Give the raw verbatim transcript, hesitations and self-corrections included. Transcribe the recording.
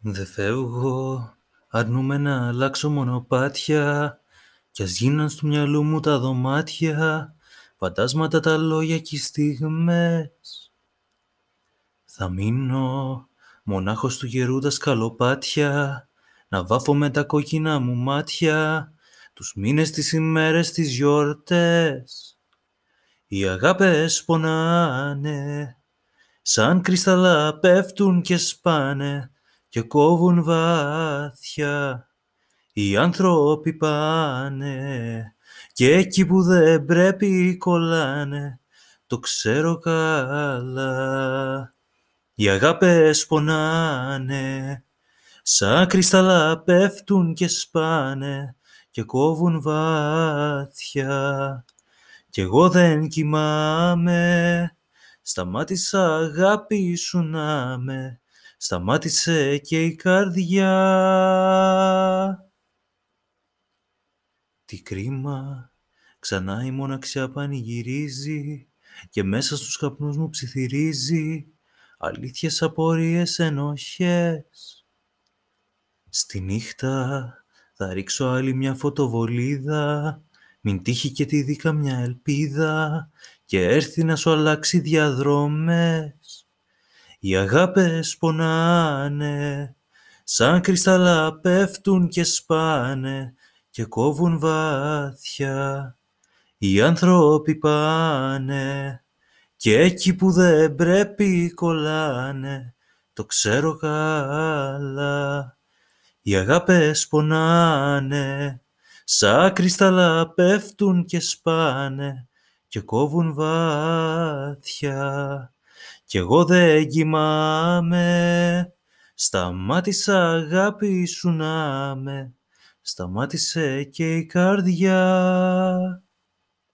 Δε φεύγω, αρνούμε να αλλάξω μονοπάτια, κι ας γίναν στο μυαλού μου τα δωμάτια, φαντάσματα τα λόγια κι οι στιγμές. Θα μείνω μονάχος του καιρού τα σκαλοπάτια, να βάφω με τα κόκκινα μου μάτια, τους μήνες, τις ημέρες, τις γιορτές. Οι αγάπες πονάνε, σαν κρυσταλλά πέφτουν και σπάνε και κόβουν βάθια. Οι άνθρωποι πάνε και εκεί που δεν πρέπει κολλάνε, το ξέρω καλά. Οι αγάπες πονάνε, σαν κρυσταλλά πέφτουν και σπάνε και κόβουν βάθια. Κι εγώ δεν κοιμάμαι, σταμάτησα αγάπη σου να με, σταμάτησε και η καρδιά. Τι κρίμα, ξανά η μοναξιά πανηγυρίζει και μέσα στους καπνούς μου ψιθυρίζει αλήθειες, απορίες, ενοχές. Στη νύχτα θα ρίξω άλλη μια φωτοβολίδα, μην τύχει και τη δει καμιά ελπίδα και έρθει να σου αλλάξει διαδρομές. Οι αγάπες πονάνε, σαν κρυσταλλά πέφτουν και σπάνε και κόβουν βάθια. Οι άνθρωποι πάνε και εκεί που δεν πρέπει κολλάνε, το ξέρω καλά. Οι αγάπες πονάνε, σαν κρυσταλλά πέφτουν και σπάνε και κόβουν βάθια. Κι εγώ δεν κοιμάμαι, σταμάτησα αγάπη σου να με, σταμάτησε και η καρδιά.